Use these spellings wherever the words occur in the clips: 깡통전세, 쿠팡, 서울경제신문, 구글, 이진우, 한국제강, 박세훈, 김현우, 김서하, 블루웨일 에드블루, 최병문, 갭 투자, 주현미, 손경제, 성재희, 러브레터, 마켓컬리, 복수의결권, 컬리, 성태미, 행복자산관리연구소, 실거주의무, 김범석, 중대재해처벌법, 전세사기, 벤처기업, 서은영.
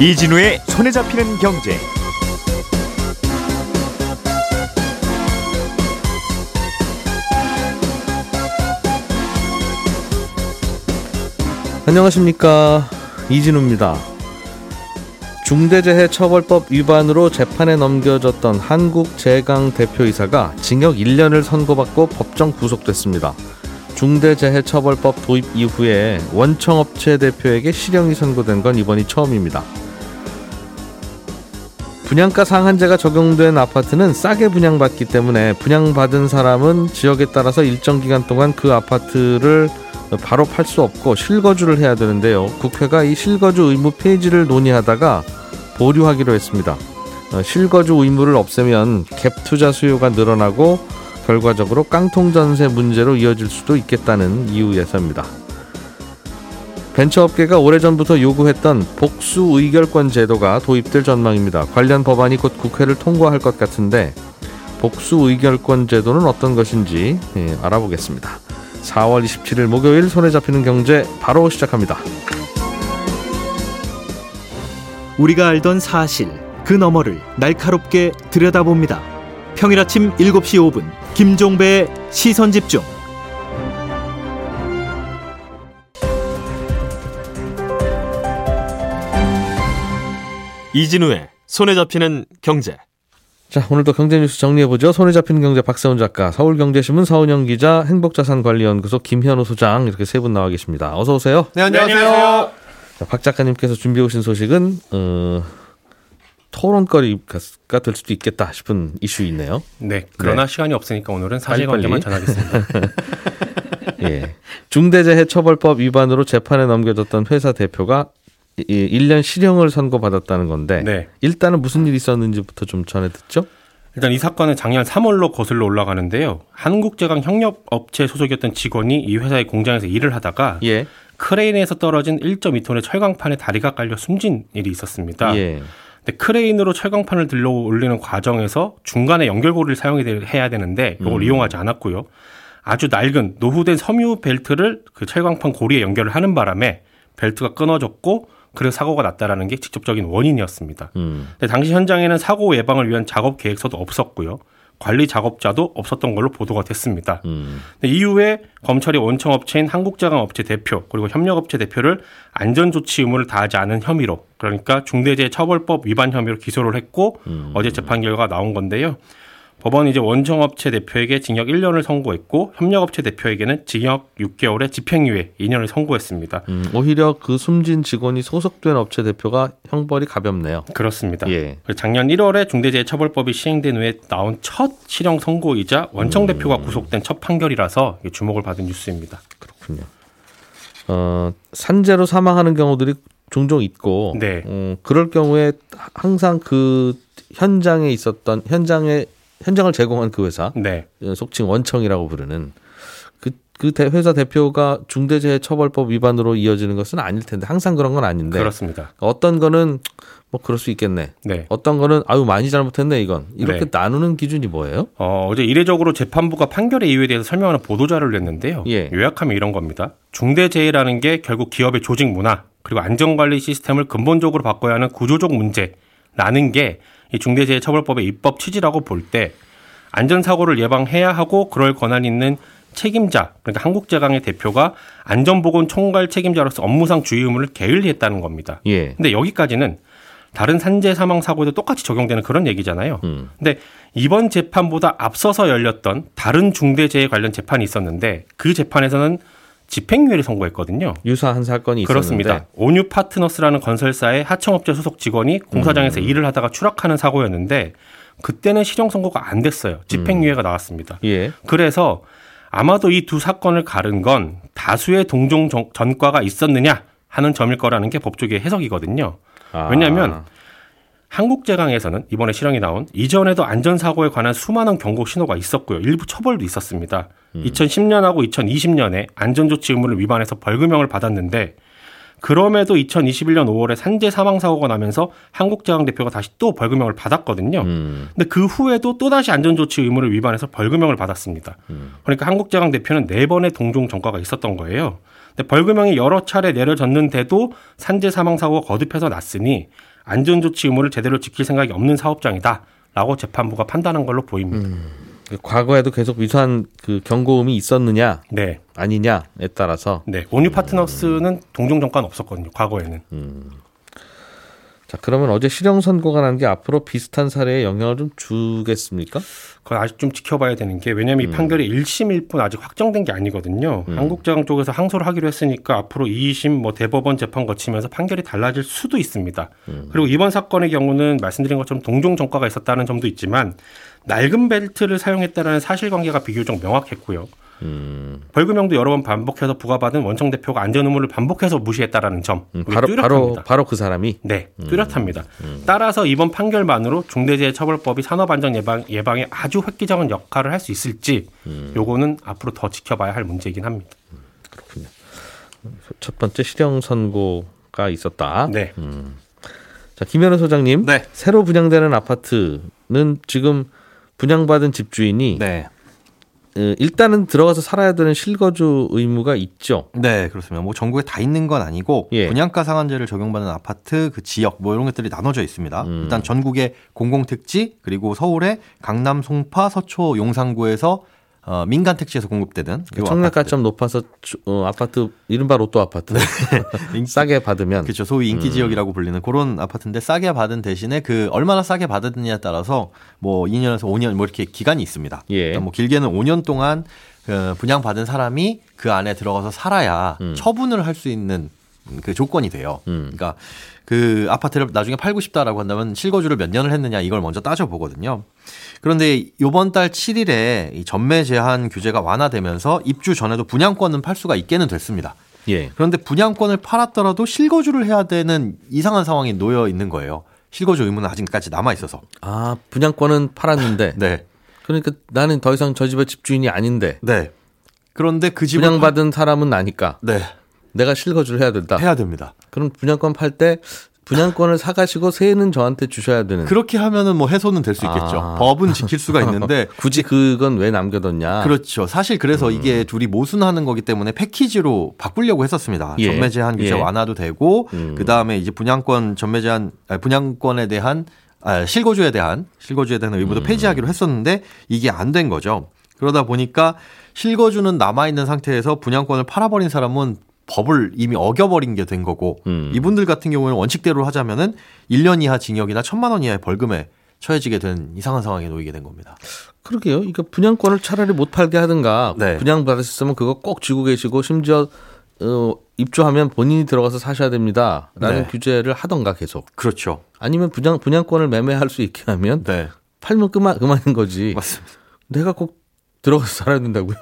이진우의 손에 잡히는 경제. 안녕하십니까, 이진우입니다. 중대재해처벌법 위반으로 재판에 넘겨졌던 한국제강 대표이사가 징역 1년을 선고받고 법정 구속됐습니다. 중대재해처벌법 도입 이후에 원청업체 대표에게 실형이 선고된 건 이번이 처음입니다. 분양가 상한제가 적용된 아파트는 싸게 분양받기 때문에 분양받은 사람은 지역에 따라서 일정 기간 동안 그 아파트를 바로 팔 수 없고 실거주를 해야 되는데요. 국회가 이 실거주 의무 폐지를 논의하다가 보류하기로 했습니다. 실거주 의무를 없애면 갭 투자 수요가 늘어나고 결과적으로 깡통전세 문제로 이어질 수도 있겠다는 이유에서입니다. 벤처업계가 오래전부터 요구했던 복수의결권 제도가 도입될 전망입니다. 관련 법안이 곧 국회를 통과할 것 같은데 복수의결권 제도는 어떤 것인지 알아보겠습니다. 4월 27일 목요일 손에 잡히는 경제 바로 시작합니다. 우리가 알던 사실 그 너머를 날카롭게 들여다봅니다. 평일 아침 7시 5분 김종배의 시선집중. 이진우의 손에 잡히는 경제. 자, 오늘도 경제 뉴스 정리해보죠. 손에 잡히는 경제 박세훈 작가, 서울경제신문 서은영 기자, 행복자산관리연구소 김현우 소장, 이렇게 세 분 나와 계십니다. 어서 오세요. 네, 안녕하세요. 자, 박 작가님께서 준비해 오신 소식은 토론거리가 될 수도 있겠다 싶은 이슈이네요. 네, 그러나 네. 시간이 없으니까 오늘은 사실관계만 전하겠습니다. 예, 중대재해처벌법 위반으로 재판에 넘겨졌던 회사 대표가 1년 실형을 선고받았다는 건데 네. 일단은 무슨 일이 있었는지부터 좀 전해 듣죠. 일단 이 사건은 작년 3월로 거슬러 올라가는데요. 한국제강 협력업체 소속이었던 직원이 이 회사의 공장에서 일을 하다가 예. 크레인에서 떨어진 1.2톤의 철강판에 다리가 깔려 숨진 일이 있었습니다. 예. 근데 크레인으로 철강판을 들러 올리는 과정에서 중간에 연결고리를 사용해야 되는데 이걸 이용하지 않았고요. 아주 낡은 노후된 섬유 벨트를 그 철강판 고리에 연결을 하는 바람에 벨트가 끊어졌고 그래서 사고가 났다라는 게 직접적인 원인이었습니다. 근데 당시 현장에는 사고 예방을 위한 작업 계획서도 없었고요. 관리 작업자도 없었던 걸로 보도가 됐습니다. 근데 이후에 검찰이 원청업체인 한국제강업체 대표 그리고 협력업체 대표를 안전조치 의무를 다하지 않은 혐의로, 그러니까 중대재해처벌법 위반 혐의로 기소를 했고 어제 재판 결과가 나온 건데요. 법원이 이제 원청업체 대표에게 징역 1년을 선고했고 협력업체 대표에게는 징역 6개월에 집행유예 2년을 선고했습니다. 오히려 그 숨진 직원이 소속된 업체 대표가 형벌이 가볍네요. 그렇습니다. 예. 작년 1월에 중대재해처벌법이 시행된 후에 나온 첫 실형 선고이자 원청 대표가 구속된 첫 판결이라서 주목을 받은 뉴스입니다. 그렇군요. 산재로 사망하는 경우들이 종종 있고 네. 그럴 경우에 항상 그 현장에 있었던 현장을 제공한 그 회사, 네. 속칭 원청이라고 부르는 회사 대표가 중대재해처벌법 위반으로 이어지는 것은 아닐 텐데 항상 그런 건 아닌데 그렇습니다. 어떤 거는 뭐 그럴 수 있겠네. 네. 어떤 거는 아유 많이 잘못했네 이건. 이렇게 네. 나누는 기준이 뭐예요? 어제 이례적으로 재판부가 판결의 이유에 대해서 설명하는 보도자료를 냈는데요. 예. 요약하면 이런 겁니다. 중대재해라는 게 결국 기업의 조직 문화 그리고 안전관리 시스템을 근본적으로 바꿔야 하는 구조적 문제라는 게 이 중대재해처벌법의 입법 취지라고 볼 때 안전사고를 예방해야 하고 그럴 권한이 있는 책임자, 그러니까 한국제강의 대표가 안전보건 총괄 책임자로서 업무상 주의 의무를 게을리했다는 겁니다. 예. 근데 여기까지는 다른 산재 사망 사고에도 똑같이 적용되는 그런 얘기잖아요. 근데 이번 재판보다 앞서서 열렸던 다른 중대재해 관련 재판이 있었는데 그 재판에서는 집행유예를 선고했거든요. 유사한 사건이 있었는데. 그렇습니다. 온유 파트너스라는 건설사의 하청업체 소속 직원이 공사장에서 일을 하다가 추락하는 사고였는데 그때는 실형 선고가 안 됐어요. 집행유예가 나왔습니다. 예. 그래서 아마도 이 두 사건을 가른 건 다수의 동종 전과가 있었느냐 하는 점일 거라는 게 법조계의 해석이거든요. 왜냐하면 한국제강에서는 이번에 실형이 나온 이전에도 안전사고에 관한 수많은 경고 신호가 있었고요. 일부 처벌도 있었습니다. 2010년하고 2020년에 안전조치 의무를 위반해서 벌금형을 받았는데 그럼에도 2021년 5월에 산재 사망 사고가 나면서 한국제강 대표가 다시 또 벌금형을 받았거든요. 근데 그 후에도 또다시 안전조치 의무를 위반해서 벌금형을 받았습니다. 그러니까 한국제강 대표는 4번의 동종 전과가 있었던 거예요. 근데 벌금형이 여러 차례 내려졌는데도 산재 사망 사고가 거듭해서 났으니 안전조치 의무를 제대로 지킬 생각이 없는 사업장이다라고 재판부가 판단한 걸로 보입니다. 과거에도 계속 위조한 그 경고음이 있었느냐, 네. 아니냐에 따라서. 네, 온유 파트너스는 동종 전과는 없었거든요. 과거에는. 자, 그러면 어제 실형 선고가 난 게 앞으로 비슷한 사례에 영향을 좀 주겠습니까? 그건 아직 좀 지켜봐야 되는 게, 왜냐하면 이 판결이 1심일 뿐 아직 확정된 게 아니거든요. 한국제강 쪽에서 항소를 하기로 했으니까 앞으로 2심 뭐 대법원 재판 거치면서 판결이 달라질 수도 있습니다. 그리고 이번 사건의 경우는 말씀드린 것처럼 동종 전과가 있었다는 점도 있지만 낡은 벨트를 사용했다는 사실관계가 비교적 명확했고요. 벌금형도 여러 번 반복해서 부과받은 원청 대표가 안전 의무를 반복해서 무시했다라는 점. 바로 그 사람이? 네. 뚜렷합니다. 따라서 이번 판결만으로 중대재해처벌법이 산업안전 예방에 아주 획기적인 역할을 할 수 있을지 요거는 앞으로 더 지켜봐야 할 문제이긴 합니다. 그렇군요. 첫 번째 실형 선고가 있었다. 네. 자, 김현우 소장님. 네. 새로 분양되는 아파트는 지금 분양받은 집주인이 네. 일단은 들어가서 살아야 되는 실거주 의무가 있죠. 네, 그렇습니다. 뭐 전국에 다 있는 건 아니고 예. 분양가 상한제를 적용받는 아파트, 그 지역 뭐 이런 것들이 나눠져 있습니다. 일단 전국의 공공특지, 그리고 서울의 강남, 송파, 서초, 용산구에서 민간 택지에서 공급되는 청약가 좀 높아서 아파트 이른바 로또 아파트 싸게 받으면 그렇죠. 소위 인기 지역이라고 불리는 그런 아파트인데 싸게 받은 대신에 그 얼마나 싸게 받았느냐에 따라서 뭐 2년에서 5년 뭐 이렇게 기간이 있습니다. 예. 그러니까 뭐 길게는 5년 동안 분양받은 사람이 그 안에 들어가서 살아야 처분을 할 수 있는 그 조건이 돼요. 그러니까 그 아파트를 나중에 팔고 싶다라고 한다면 실거주를 몇 년을 했느냐 이걸 먼저 따져보거든요. 그런데 이번 달 7일에 이 전매 제한 규제가 완화되면서 입주 전에도 분양권은 팔 수가 있게는 됐습니다. 예. 그런데 분양권을 팔았더라도 실거주를 해야 되는 이상한 상황에 놓여 있는 거예요. 실거주 의무는 아직까지 남아 있어서. 아, 분양권은 팔았는데. 네. 그러니까 나는 더 이상 저 집의 집주인이 아닌데. 네. 그런데 그 집을 분양받은 사람은 나니까. 네. 내가 실거주를 해야 된다. 해야 됩니다. 그럼 분양권 팔 때 분양권을 사가시고 세는 저한테 주셔야 되는. 그렇게 하면은 뭐 해소는 될 수 있겠죠. 아. 법은 지킬 수가 있는데 굳이 그건 왜 남겨뒀냐. 그렇죠. 사실 그래서 이게 둘이 모순하는 거기 때문에 패키지로 바꾸려고 했었습니다. 예. 전매 제한 규제 예. 완화도 되고 그 다음에 이제 분양권 전매 제한 분양권에 대한 실거주에 대한 의무도 폐지하기로 했었는데 이게 안 된 거죠. 그러다 보니까 실거주는 남아 있는 상태에서 분양권을 팔아버린 사람은 법을 이미 어겨버린 게 된 거고 이분들 같은 경우에는 원칙대로 하자면은 1년 이하 징역이나 1,000만 원 이하의 벌금에 처해지게 된 이상한 상황에 놓이게 된 겁니다. 그러게요. 그러니까 분양권을 차라리 못 팔게 하든가 네. 분양받으셨으면 그거 꼭 쥐고 계시고 심지어 입주하면 본인이 들어가서 사셔야 됩니다라는 네. 규제를 하던가 계속. 그렇죠. 아니면 분양권을 매매할 수 있게 하면 네. 팔면 그만인 거지. 맞습니다. 내가 꼭 들어가서 살아야 된다고요?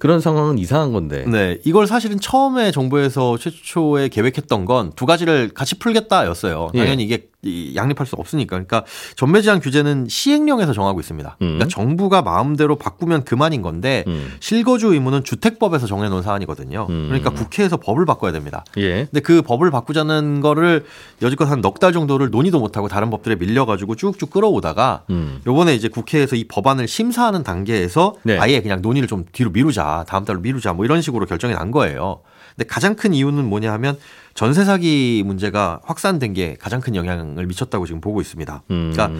그런 상황은 이상한 건데. 네, 이걸 사실은 처음에 정부에서 최초에 계획했던 건 두 가지를 같이 풀겠다였어요. 당연히 예. 이게 양립할 수 없으니까. 그러니까 전매제한 규제는 시행령에서 정하고 있습니다. 그러니까 정부가 마음대로 바꾸면 그만인 건데 실거주 의무는 주택법에서 정해놓은 사안이거든요. 그러니까 국회에서 법을 바꿔야 됩니다. 예. 근데 그 법을 바꾸자는 거를 여지껏 한 넉 달 정도를 논의도 못하고 다른 법들에 밀려가지고 쭉쭉 끌어오다가 이번에 이제 국회에서 이 법안을 심사하는 단계에서 네. 아예 그냥 논의를 좀 뒤로 미루자, 다음 달로 미루자 뭐 이런 식으로 결정이 난 거예요. 근데 가장 큰 이유는 뭐냐 하면 전세사기 문제가 확산된 게 가장 큰 영향을 미쳤다고 지금 보고 있습니다. 그러니까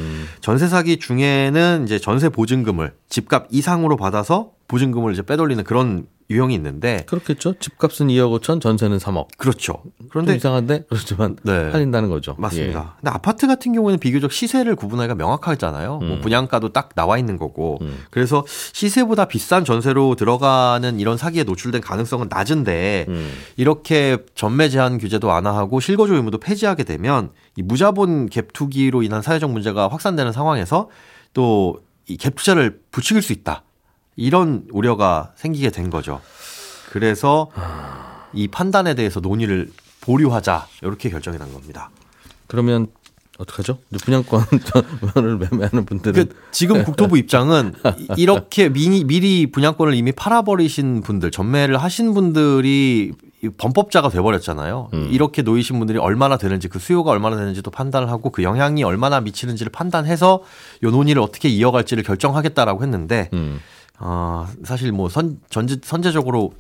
전세사기 중에는 이제 전세 보증금을 집값 이상으로 받아서 보증금을 이제 빼돌리는 그런 유형이 있는데 그렇겠죠. 집값은 2억 5천, 전세는 3억. 그렇죠. 그런데 이상한데 그렇지만 네. 팔린다는 거죠. 맞습니다. 예. 근데 아파트 같은 경우에는 비교적 시세를 구분하기가 명확하잖아요. 뭐 분양가도 딱 나와 있는 거고. 그래서 시세보다 비싼 전세로 들어가는 이런 사기에 노출된 가능성은 낮은데 이렇게 전매 제한 규제도 완화하고 실거주 의무도 폐지하게 되면 이 무자본 갭 투기로 인한 사회적 문제가 확산되는 상황에서 또 이 갭 투자를 부추길 수 있다. 이런 우려가 생기게 된 거죠. 그래서 이 판단에 대해서 논의를 보류하자 이렇게 결정이 난 겁니다. 그러면 어떡하죠? 분양권을 매매하는 분들은. 그러니까 지금 국토부 입장은 이렇게 미리 분양권을 이미 팔아버리신 분들, 전매를 하신 분들이 범법자가 돼버렸잖아요. 이렇게 놓이신 분들이 얼마나 되는지 그 수요가 얼마나 되는지도 판단을 하고 그 영향이 얼마나 미치는지를 판단해서 요 논의를 어떻게 이어갈지를 결정하겠다라고 했는데 사실 뭐 선제적으로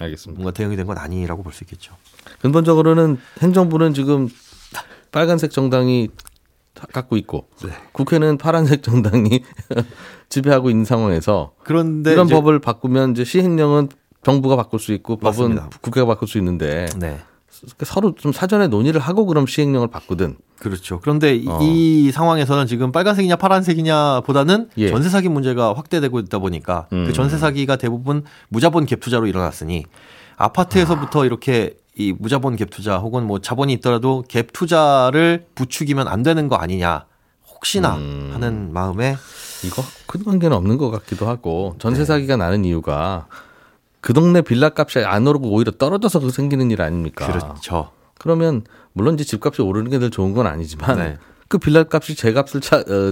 알겠습니다. 뭔가 대응이 된 건 아니라고 볼 수 있겠죠. 근본적으로는 행정부는 지금 빨간색 정당이 갖고 있고 네. 국회는 파란색 정당이 지배하고 있는 상황에서 그런데 이런 법을 바꾸면 이제 시행령은 정부가 바꿀 수 있고 법은 맞습니다. 국회가 바꿀 수 있는데 네. 서로 좀 사전에 논의를 하고 그럼 시행령을 바꾸든 그렇죠. 그런데 이 상황에서는 지금 빨간색이냐 파란색이냐보다는 예. 전세 사기 문제가 확대되고 있다 보니까 그 전세 사기가 대부분 무자본 갭 투자로 일어났으니 아파트에서부터 이렇게 이 무자본 갭 투자 혹은 뭐 자본이 있더라도 갭 투자를 부추기면 안 되는 거 아니냐 혹시나 하는 마음에 이거 큰 관계는 없는 것 같기도 하고 전세 사기가 네. 나는 이유가 그 동네 빌라값이 안 오르고 오히려 떨어져서 생기는 일 아닙니까? 그렇죠. 그러면 물론 이제 집값이 오르는 게 늘 좋은 건 아니지만 네. 그 빌라값이 제 값을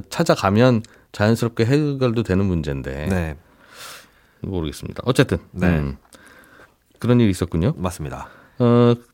찾아가면 자연스럽게 해결도 되는 문제인데 네. 모르겠습니다. 어쨌든 네. 그런 일이 있었군요. 맞습니다.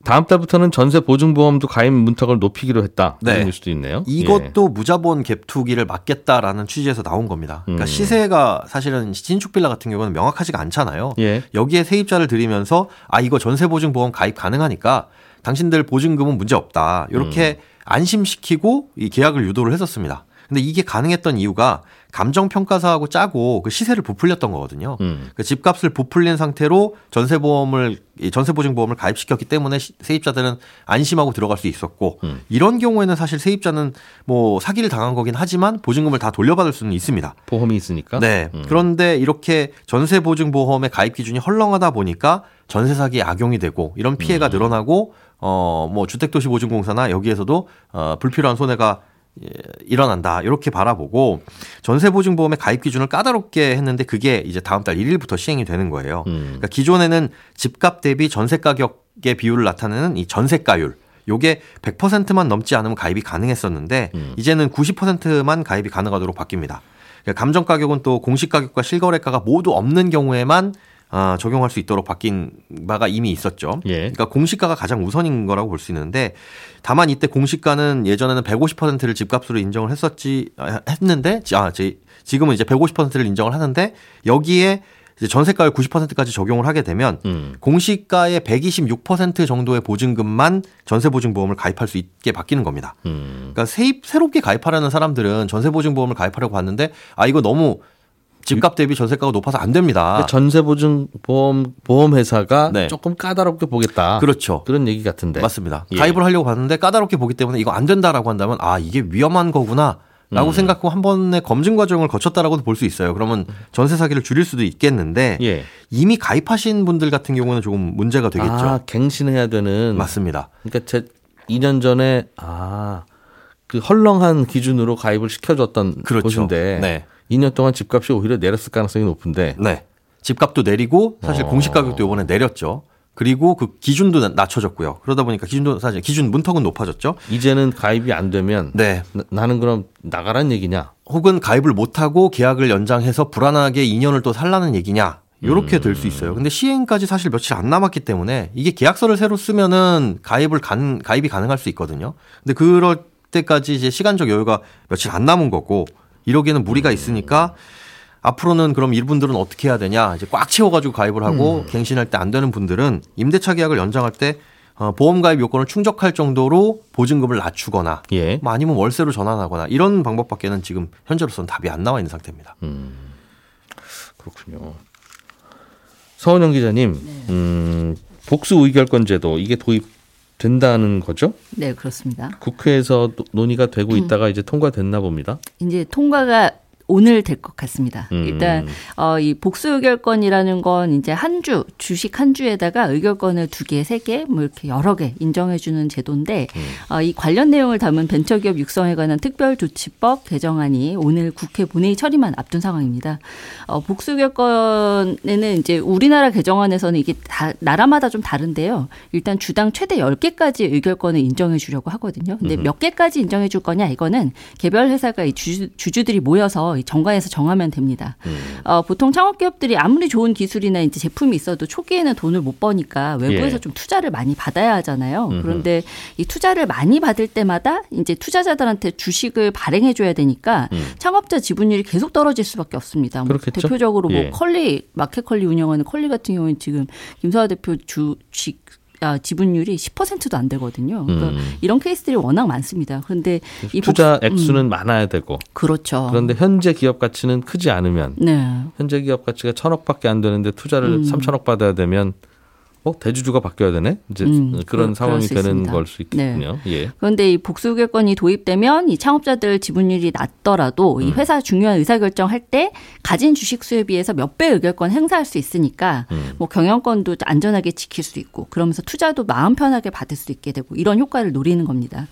다음 달부터는 전세 보증보험도 가입 문턱을 높이기로 했다. 네. 이런 뉴스도 있네요. 이것도 예. 무자본 갭 투기를 막겠다라는 취지에서 나온 겁니다. 그러니까 시세가 사실은 신축빌라 같은 경우는 명확하지가 않잖아요. 예. 여기에 세입자를 들이면서 아 이거 전세 보증보험 가입 가능하니까 당신들 보증금은 문제 없다. 이렇게 안심시키고 이 계약을 유도를 했었습니다. 근데 이게 가능했던 이유가 감정평가사하고 짜고 그 시세를 부풀렸던 거거든요. 그 집값을 부풀린 상태로 전세보증보험을 가입시켰기 때문에 세입자들은 안심하고 들어갈 수 있었고 이런 경우에는 사실 세입자는 뭐 사기를 당한 거긴 하지만 보증금을 다 돌려받을 수는 있습니다. 보험이 있으니까. 네. 그런데 이렇게 전세보증보험의 가입 기준이 헐렁하다 보니까 전세 사기에 악용이 되고 이런 피해가 늘어나고 뭐 주택도시보증공사나 여기에서도 불필요한 손해가 일어난다 이렇게 바라보고 전세보증보험의 가입 기준을 까다롭게 했는데 그게 이제 다음 달 1일부터 시행이 되는 거예요. 그러니까 기존에는 집값 대비 전세가격의 비율을 나타내는 이 전세가율 요게 100%만 넘지 않으면 가입이 가능했었는데 이제는 90%만 가입이 가능하도록 바뀝니다. 그러니까 감정가격은 또 공시가격과 실거래가가 모두 없는 경우에만 적용할 수 있도록 바뀐 바가 이미 있었죠. 예. 그러니까 공시가가 가장 우선인 거라고 볼 수 있는데 다만 이때 공시가는 예전에는 150%를 집값으로 인정을 지금은 이제 150%를 인정을 하는데 여기에 이제 전세가율 90%까지 적용을 하게 되면 공시가의 126% 정도의 보증금만 전세보증보험을 가입할 수 있게 바뀌는 겁니다. 그러니까 새롭게 가입하려는 사람들은 전세보증보험을 가입하려고 봤는데 아 이거 너무 집값 대비 전세가가 높아서 안 됩니다. 전세보증보험회사가 네. 조금 까다롭게 보겠다. 그렇죠. 그런 얘기 같은데. 맞습니다. 예. 가입을 하려고 봤는데 까다롭게 보기 때문에 이거 안 된다라고 한다면 아 이게 위험한 거구나 라고 생각하고 한 번의 검증 과정을 거쳤다라고도 볼 수 있어요. 그러면 전세 사기를 줄일 수도 있겠는데 예. 이미 가입하신 분들 같은 경우는 조금 문제가 되겠죠. 아 갱신해야 되는. 맞습니다. 그러니까 제 2년 전에 그 헐렁한 기준으로 가입을 시켜줬던 그렇죠. 곳인데. 네. 2년 동안 집값이 오히려 내렸을 가능성이 높은데 네. 집값도 내리고 사실 공시가격도 이번에 내렸죠. 그리고 그 기준도 낮춰졌고요. 그러다 보니까 기준 문턱은 높아졌죠. 이제는 가입이 안 되면 네. 나는 그럼 나가란 얘기냐. 혹은 가입을 못하고 계약을 연장해서 불안하게 2년을 또 살라는 얘기냐. 이렇게 될 수 있어요. 근데 시행까지 사실 며칠 안 남았기 때문에 이게 계약서를 새로 쓰면은 가입이 가능할 수 있거든요. 근데 그럴 때까지 이제 시간적 여유가 며칠 안 남은 거고 이러기에는 무리가 있으니까 앞으로는 그럼 이분들은 어떻게 해야 되냐 이제 꽉 채워가지고 가입을 하고 갱신할 때 안 되는 분들은 임대차 계약을 연장할 때 보험 가입 요건을 충족할 정도로 보증금을 낮추거나 예. 뭐 아니면 월세로 전환하거나 이런 방법밖에는 지금 현재로서는 답이 안 나와 있는 상태입니다. 그렇군요. 서은영 기자님, 네. 복수의결권 제도 이게 도입된다는 거죠? 네, 그렇습니다. 국회에서 논의가 되고 있다가 이제 통과됐나 봅니다. 이제 통과가 오늘 될 것 같습니다. 일단 이 복수 의결권이라는 건 이제 한 주 주식 한 주에다가 의결권을 2개, 3개 뭐 이렇게 여러 개 인정해주는 제도인데 이 관련 내용을 담은 벤처기업 육성에 관한 특별조치법 개정안이 오늘 국회 본회의 처리만 앞둔 상황입니다. 복수 의결권에는 이제 우리나라 개정안에서는 이게 다 나라마다 좀 다른데요. 일단 주당 최대 10개까지 의결권을 인정해주려고 하거든요. 근데 몇 개까지 인정해줄 거냐 이거는 개별 회사가 이 주주들이 모여서 대해서 정가에서 정하면 됩니다. 보통 창업기업들이 아무리 좋은 기술이나 이제 제품이 있어도 초기에는 돈을 못 버니까 외부에서 예. 좀 투자를 많이 받아야 하잖아요. 그런데 이 투자를 많이 받을 때마다 이제 투자자들한테 주식을 발행해줘야 되니까 창업자 지분율이 계속 떨어질 수밖에 없습니다. 그렇겠죠. 대표적으로 뭐 예. 컬리, 마켓컬리 운영하는 컬리 같은 경우는 지금 김서하 대표 주식 지분율이 10%도 안 되거든요. 그러니까 이런 케이스들이 워낙 많습니다. 그런데 이 투자 액수는 많아야 되고. 그렇죠. 그런데 현재 기업 가치는 크지 않으면 네. 현재 기업 가치가 1,000억밖에 안 되는데 투자를 3,000억 받아야 되면 대주주가 바뀌어야 되네? 이제 그런 상황이 되는 걸 수 있겠군요. 네. 예. 그런데 이 복수의결권이 도입되면 이 창업자들 지분율이 낮더라도 이 회사 중요한 의사결정할 때 가진 주식 수에 비해서 몇 배 의결권 행사할 수 있으니까 뭐 경영권도 안전하게 지킬 수 있고 그러면서 투자도 마음 편하게 받을 수 있게 되고 이런 효과를 노리는 겁니다.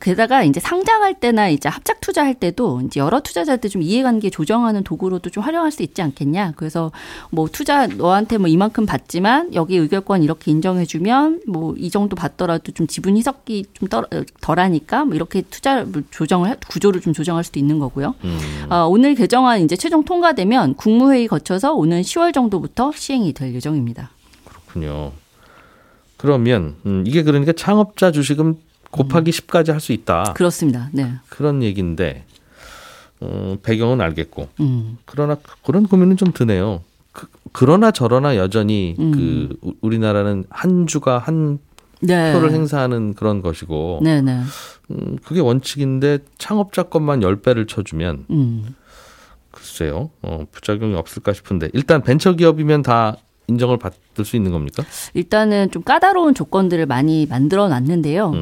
게다가 이제 상장할 때나 이제 합작 투자할 때도 이제 여러 투자자들 좀 이해관계 조정하는 도구로도 좀 활용할 수 있지 않겠냐. 그래서 뭐 투자 너한테 뭐 이만큼 받지만 여기 의결권 이렇게 인정해주면 뭐 이 정도 받더라도 좀 지분 희석이 좀 덜하니까 뭐 이렇게 투자 조정을 구조를 좀 조정할 수도 있는 거고요. 오늘 개정안 이제 최종 통과되면 국무회의 거쳐서 오는 10월 정도부터 시행이 될 예정입니다. 그렇군요. 그러면 이게 그러니까 창업자 주식은 곱하기 10까지 할 수 있다. 그렇습니다. 네. 그런 얘기인데 배경은 알겠고 그러나 그런 고민은 좀 드네요. 그러나 저러나 여전히 그 우리나라는 한 주가 한 네. 표를 행사하는 그런 것이고 네네. 그게 원칙인데 창업자 것만 10배를 쳐주면 글쎄요 부작용이 없을까 싶은데 일단 벤처기업이면 다 인정을 받을 수 있는 겁니까? 일단은 좀 까다로운 조건들을 많이 만들어 놨는데요.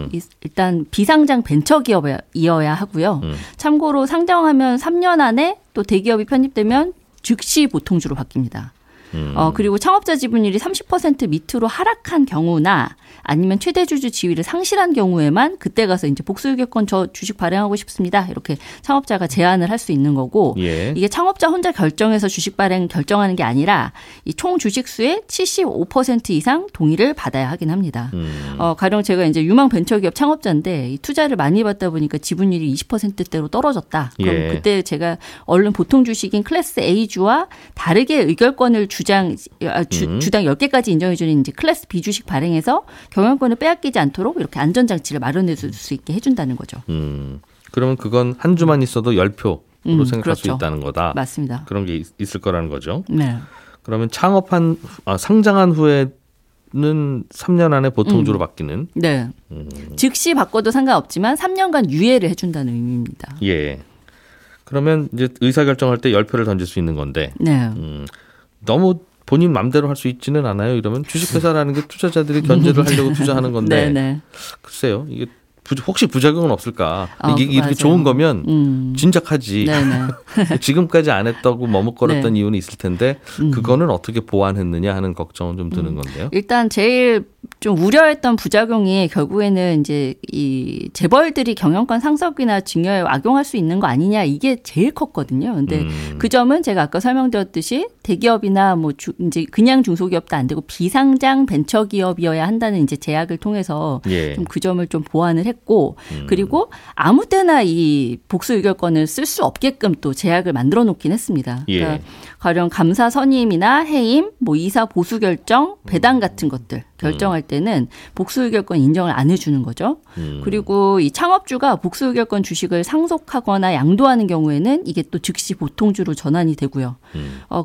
일단 비상장 벤처기업이어야 하고요. 참고로 상장하면 3년 안에 또 대기업이 편입되면 즉시 보통주로 바뀝니다. 그리고 창업자 지분율이 30% 밑으로 하락한 경우나 아니면 최대주주 지위를 상실한 경우에만 그때 가서 이제 복수의결권 저 주식 발행하고 싶습니다. 이렇게 창업자가 제안을 할 수 있는 거고 예. 이게 창업자 혼자 결정해서 주식 발행 결정하는 게 아니라 이 총 주식 수의 75% 이상 동의를 받아야 하긴 합니다. 가령 제가 이제 유망 벤처기업 창업자인데 이 투자를 많이 받다 보니까 지분율이 20%대로 떨어졌다. 그럼 예. 그때 제가 얼른 보통 주식인 클래스 A 주와 다르게 의결권을 주당 10개까지 인정해주는 이제 클래스 B 주식 발행해서 경영권을 빼앗기지 않도록 이렇게 안전장치를 마련해 줄 수 있게 해준다는 거죠. 그러면 그건 한 주만 있어도 10표로 생각할 그렇죠. 수 있다는 거다. 맞습니다. 그런 게 있을 거라는 거죠. 네. 그러면 상장한 후에는 3년 안에 보통주로 바뀌는. 네. 즉시 바꿔도 상관없지만 3년간 유예를 해준다는 의미입니다. 예. 그러면 이제 의사결정할 때 10표를 던질 수 있는 건데. 네. 너무 본인 맘대로 할 수 있지는 않아요. 이러면 주식회사라는 게 투자자들이 견제를 하려고 투자하는 건데 글쎄요. 이게 혹시 부작용은 없을까? 이게 좋은 거면 진작하지. 지금까지 안 했다고 머뭇거렸던 네. 이유는 있을 텐데 그거는 어떻게 보완했느냐 하는 걱정은 좀 드는 건데요. 일단 제일 좀 우려했던 부작용이 결국에는 이제 이 재벌들이 경영권 상속이나 증여에 악용할 수 있는 거 아니냐 이게 제일 컸거든요. 그런데 그 점은 제가 아까 설명드렸듯이 대기업이나 뭐 이제 그냥 중소기업도 안 되고 비상장 벤처기업이어야 한다는 이제 제약을 통해서 예. 좀 그 점을 좀 보완을 했고. 그리고 아무 때나 이 복수의결권을 쓸 수 없게끔 또 제약을 만들어 놓긴 했습니다. 그러니까 예. 가령 감사 선임이나 해임, 뭐 이사 보수 결정, 배당 같은 것들 결정할 때는 복수의결권 인정을 안 해주는 거죠. 그리고 이 창업주가 복수의결권 주식을 상속하거나 양도하는 경우에는 이게 또 즉시 보통주로 전환이 되고요.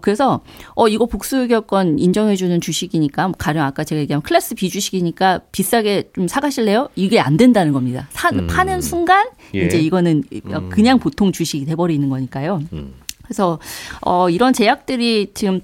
그래서 이거 복수의결권 인정해주는 주식이니까 가령 아까 제가 얘기한 클래스 B 주식이니까 비싸게 좀 사가실래요? 이게 안 된다는 겁니다. 파는 순간 예. 이제 이거는 그냥 보통 주식이 돼버리는 거니까요. 그래서 이런 제약들이 지금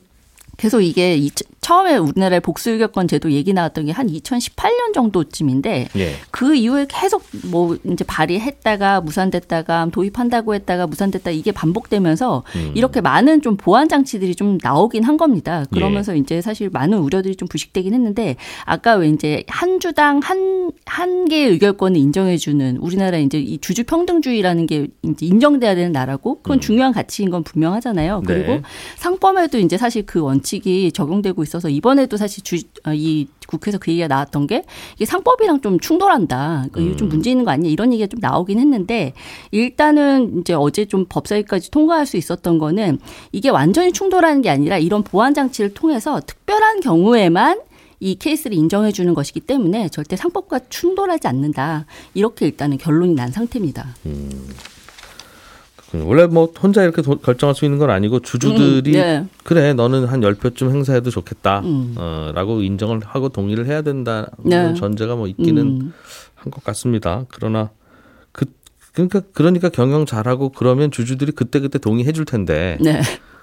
계속 이게 처음에 우리나라의 복수의결권 제도 얘기 나왔던 게 한 2018년 정도쯤인데 예. 그 이후에 계속 뭐 이제 발의했다가 무산됐다가 도입한다고 했다가 무산됐다 이게 반복되면서 이렇게 많은 좀 보완 장치들이 좀 나오긴 한 겁니다. 그러면서 예. 이제 사실 많은 우려들이 좀 부식되긴 했는데 아까 왜 이제 한 주당 한 개의 의결권을 인정해주는 우리나라 이제 이 주주 평등주의라는 게 이제 인정돼야 되는 나라고 그건 중요한 가치인 건 분명하잖아요. 그리고 네. 상법에도 이제 사실 그 원칙이 적용되고 있어서 있어서 이번에도 사실 이 국회에서 그 얘기가 나왔던 게 이게 상법이랑 좀 충돌한다. 그러니까 이거 좀 문제 있는 거 아니냐 이런 얘기가 좀 나오긴 했는데 일단은 이제 어제 좀 법사위까지 통과할 수 있었던 거는 이게 완전히 충돌하는 게 아니라 이런 보완 장치를 통해서 특별한 경우에만 이 케이스를 인정해 주는 것이기 때문에 절대 상법과 충돌하지 않는다. 이렇게 일단은 결론이 난 상태입니다. 원래 뭐 혼자 이렇게 결정할 수 있는 건 아니고 주주들이 네. 그래 너는 한 10표쯤 행사해도 좋겠다 라고 인정을 하고 동의를 해야 된다는 네. 전제가 뭐 있기는 한 것 같습니다. 그러나 그러니까 경영 잘하고 그러면 주주들이 그때그때 동의해 줄 텐데 네.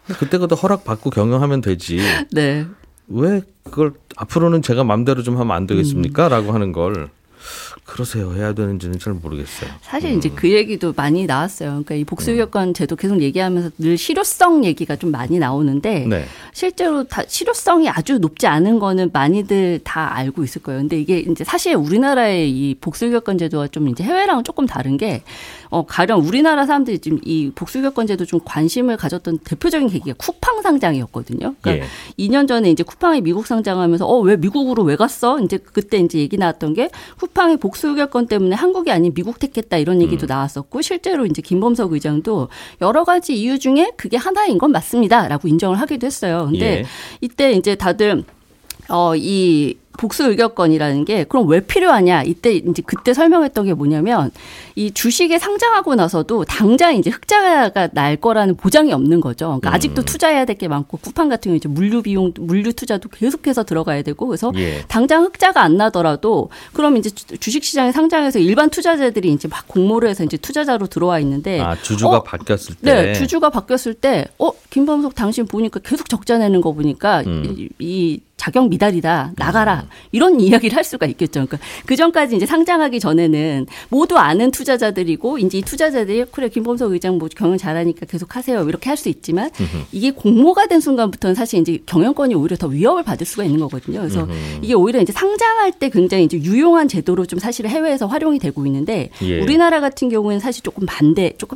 그때그때 허락받고 경영하면 되지. 네. 왜 그걸 앞으로는 제가 마음대로 좀 하면 안 되겠습니까? 라고 하는 걸 그러세요. 해야 되는지는 잘 모르겠어요. 사실 이제 그 얘기도 많이 나왔어요. 그러니까 이 복수의결권 제도 계속 얘기하면서 늘 실효성 얘기가 좀 많이 나오는데 네. 실제로 다 실효성이 아주 높지 않은 거는 많이들 다 알고 있을 거예요. 근데 이게 이제 사실 우리나라의 이 복수의결권 제도와 좀 이제 해외랑은 조금 다른 게 가령 우리나라 사람들이 지금 이 복수의결권 제도 좀 관심을 가졌던 대표적인 계기가 쿠팡 상장이었거든요. 그러니까 예. 2년 전에 이제 쿠팡이 미국 상장하면서 왜 미국으로 왜 갔어? 이제 그때 이제 얘기 나왔던 게 쿠팡의 복수의결권 때문에 한국이 아닌 미국 택했다 이런 얘기도 나왔었고 실제로 이제 김범석 의장도 여러 가지 이유 중에 그게 하나인 건 맞습니다라고 인정을 하기도 했어요. 근데 예. 이때 이제 다들 이 복수의결권이라는 게 그럼 왜 필요하냐 그때 설명했던 게 뭐냐면 이 주식에 상장하고 나서도 당장 이제 흑자가 날 거라는 보장이 없는 거죠. 그러니까 아직도 투자해야 될 게 많고 쿠팡 같은 경우 이제 물류 투자도 계속해서 들어가야 되고 그래서 예. 당장 흑자가 안 나더라도 그럼 이제 주식 시장에 상장해서 일반 투자자들이 이제 막 공모를 해서 이제 투자자로 들어와 있는데 주주가 바뀌었을 때 네, 주주가 바뀌었을 때 김범석 당신 보니까 계속 적자 내는 거 보니까 이 자격 미달이다. 나가라. 이런 이야기를 할 수가 있겠죠. 그러니까 그 전까지 이제 상장하기 전에는 모두 아는 투자자들이고 이제 이 투자자들이 그래 김범석 의장 뭐 경영 잘하니까 계속 하세요. 이렇게 할 수 있지만 이게 공모가 된 순간부터는 사실 이제 경영권이 오히려 더 위협을 받을 수가 있는 거거든요. 그래서 이게 오히려 이제 상장할 때 굉장히 이제 유용한 제도로 좀 사실 해외에서 활용이 되고 있는데 예. 우리나라 같은 경우에는 사실 조금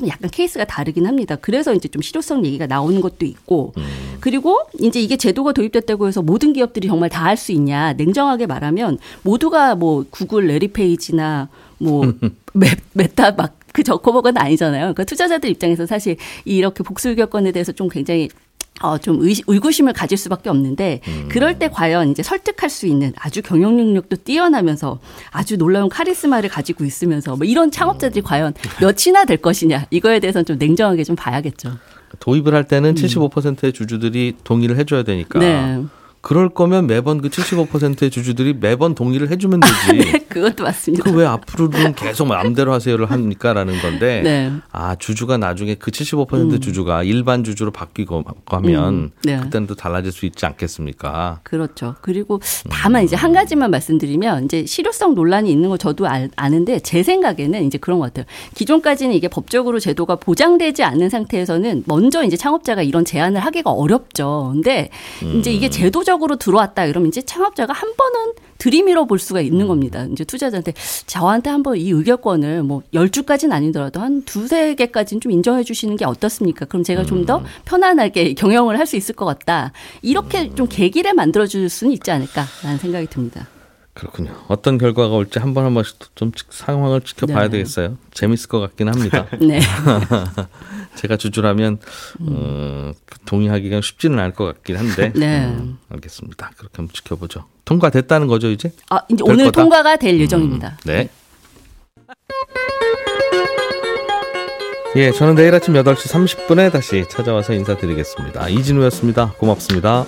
약간 케이스가 다르긴 합니다. 그래서 이제 좀 실효성 얘기가 나오는 것도 있고 그리고 이제 이게 제도가 도입됐다고 해서 모든 기업 들이 정말 다 할 수 있냐? 냉정하게 말하면 모두가 뭐 구글 레리페이지나 뭐 메타 막 그 저커버건 아니잖아요. 그러니까 투자자들 입장에서 사실 이렇게 복수의결권에 대해서 좀 굉장히 좀 의구심을 가질 수밖에 없는데 그럴 때 과연 이제 설득할 수 있는 아주 경영 능력도 뛰어나면서 아주 놀라운 카리스마를 가지고 있으면서 뭐 이런 창업자들이 과연 몇이나 될 것이냐? 이거에 대해서는 좀 냉정하게 좀 봐야겠죠. 도입을 할 때는 75%의 주주들이 동의를 해줘야 되니까. 네. 그럴 거면 매번 그 75%의 주주들이 매번 동의를 해주면 되지. 네, 그것도 맞습니다. 그 왜 앞으로는 계속 마음대로 하세요를 합니까라는 건데. 네. 주주가 나중에 그 75% 주주가 일반 주주로 바뀌고 하면 네. 그때는 또 달라질 수 있지 않겠습니까? 그렇죠. 그리고 다만 이제 한 가지만 말씀드리면 이제 실효성 논란이 있는 거 저도 아는데 제 생각에는 이제 그런 것 같아요. 기존까지는 이게 법적으로 제도가 보장되지 않는 상태에서는 먼저 이제 창업자가 이런 제안을 하기가 어렵죠. 근데 이제 이게 제도적 으로 들어왔다 이러면 이제 창업자가 한 번은 들이밀어 볼 수가 있는 겁니다. 이제 투자자한테 저한테 한번 이 의결권을 뭐 10주까지는 아니더라도 한 2-3개까지는 좀 인정해 주시는 게 어떻습니까? 그럼 제가 좀 더 편안하게 경영을 할 수 있을 것 같다. 이렇게 좀 계기를 만들어 줄 수는 있지 않을까라는 생각이 듭니다. 그렇군요. 어떤 결과가 올지 한 번씩 좀 상황을 지켜봐야 네. 되겠어요. 재밌을 것 같긴 합니다. 네. 제가 주주라면 동의하기가 쉽지는 않을 것 같긴 한데 네. 알겠습니다. 그렇게 한번 지켜보죠. 통과됐다는 거죠 이제? 이제 오늘 거다? 통과가 될 예정입니다. 네. 예, 저는 내일 아침 8시 30분에 다시 찾아와서 인사드리겠습니다. 이진우였습니다. 고맙습니다.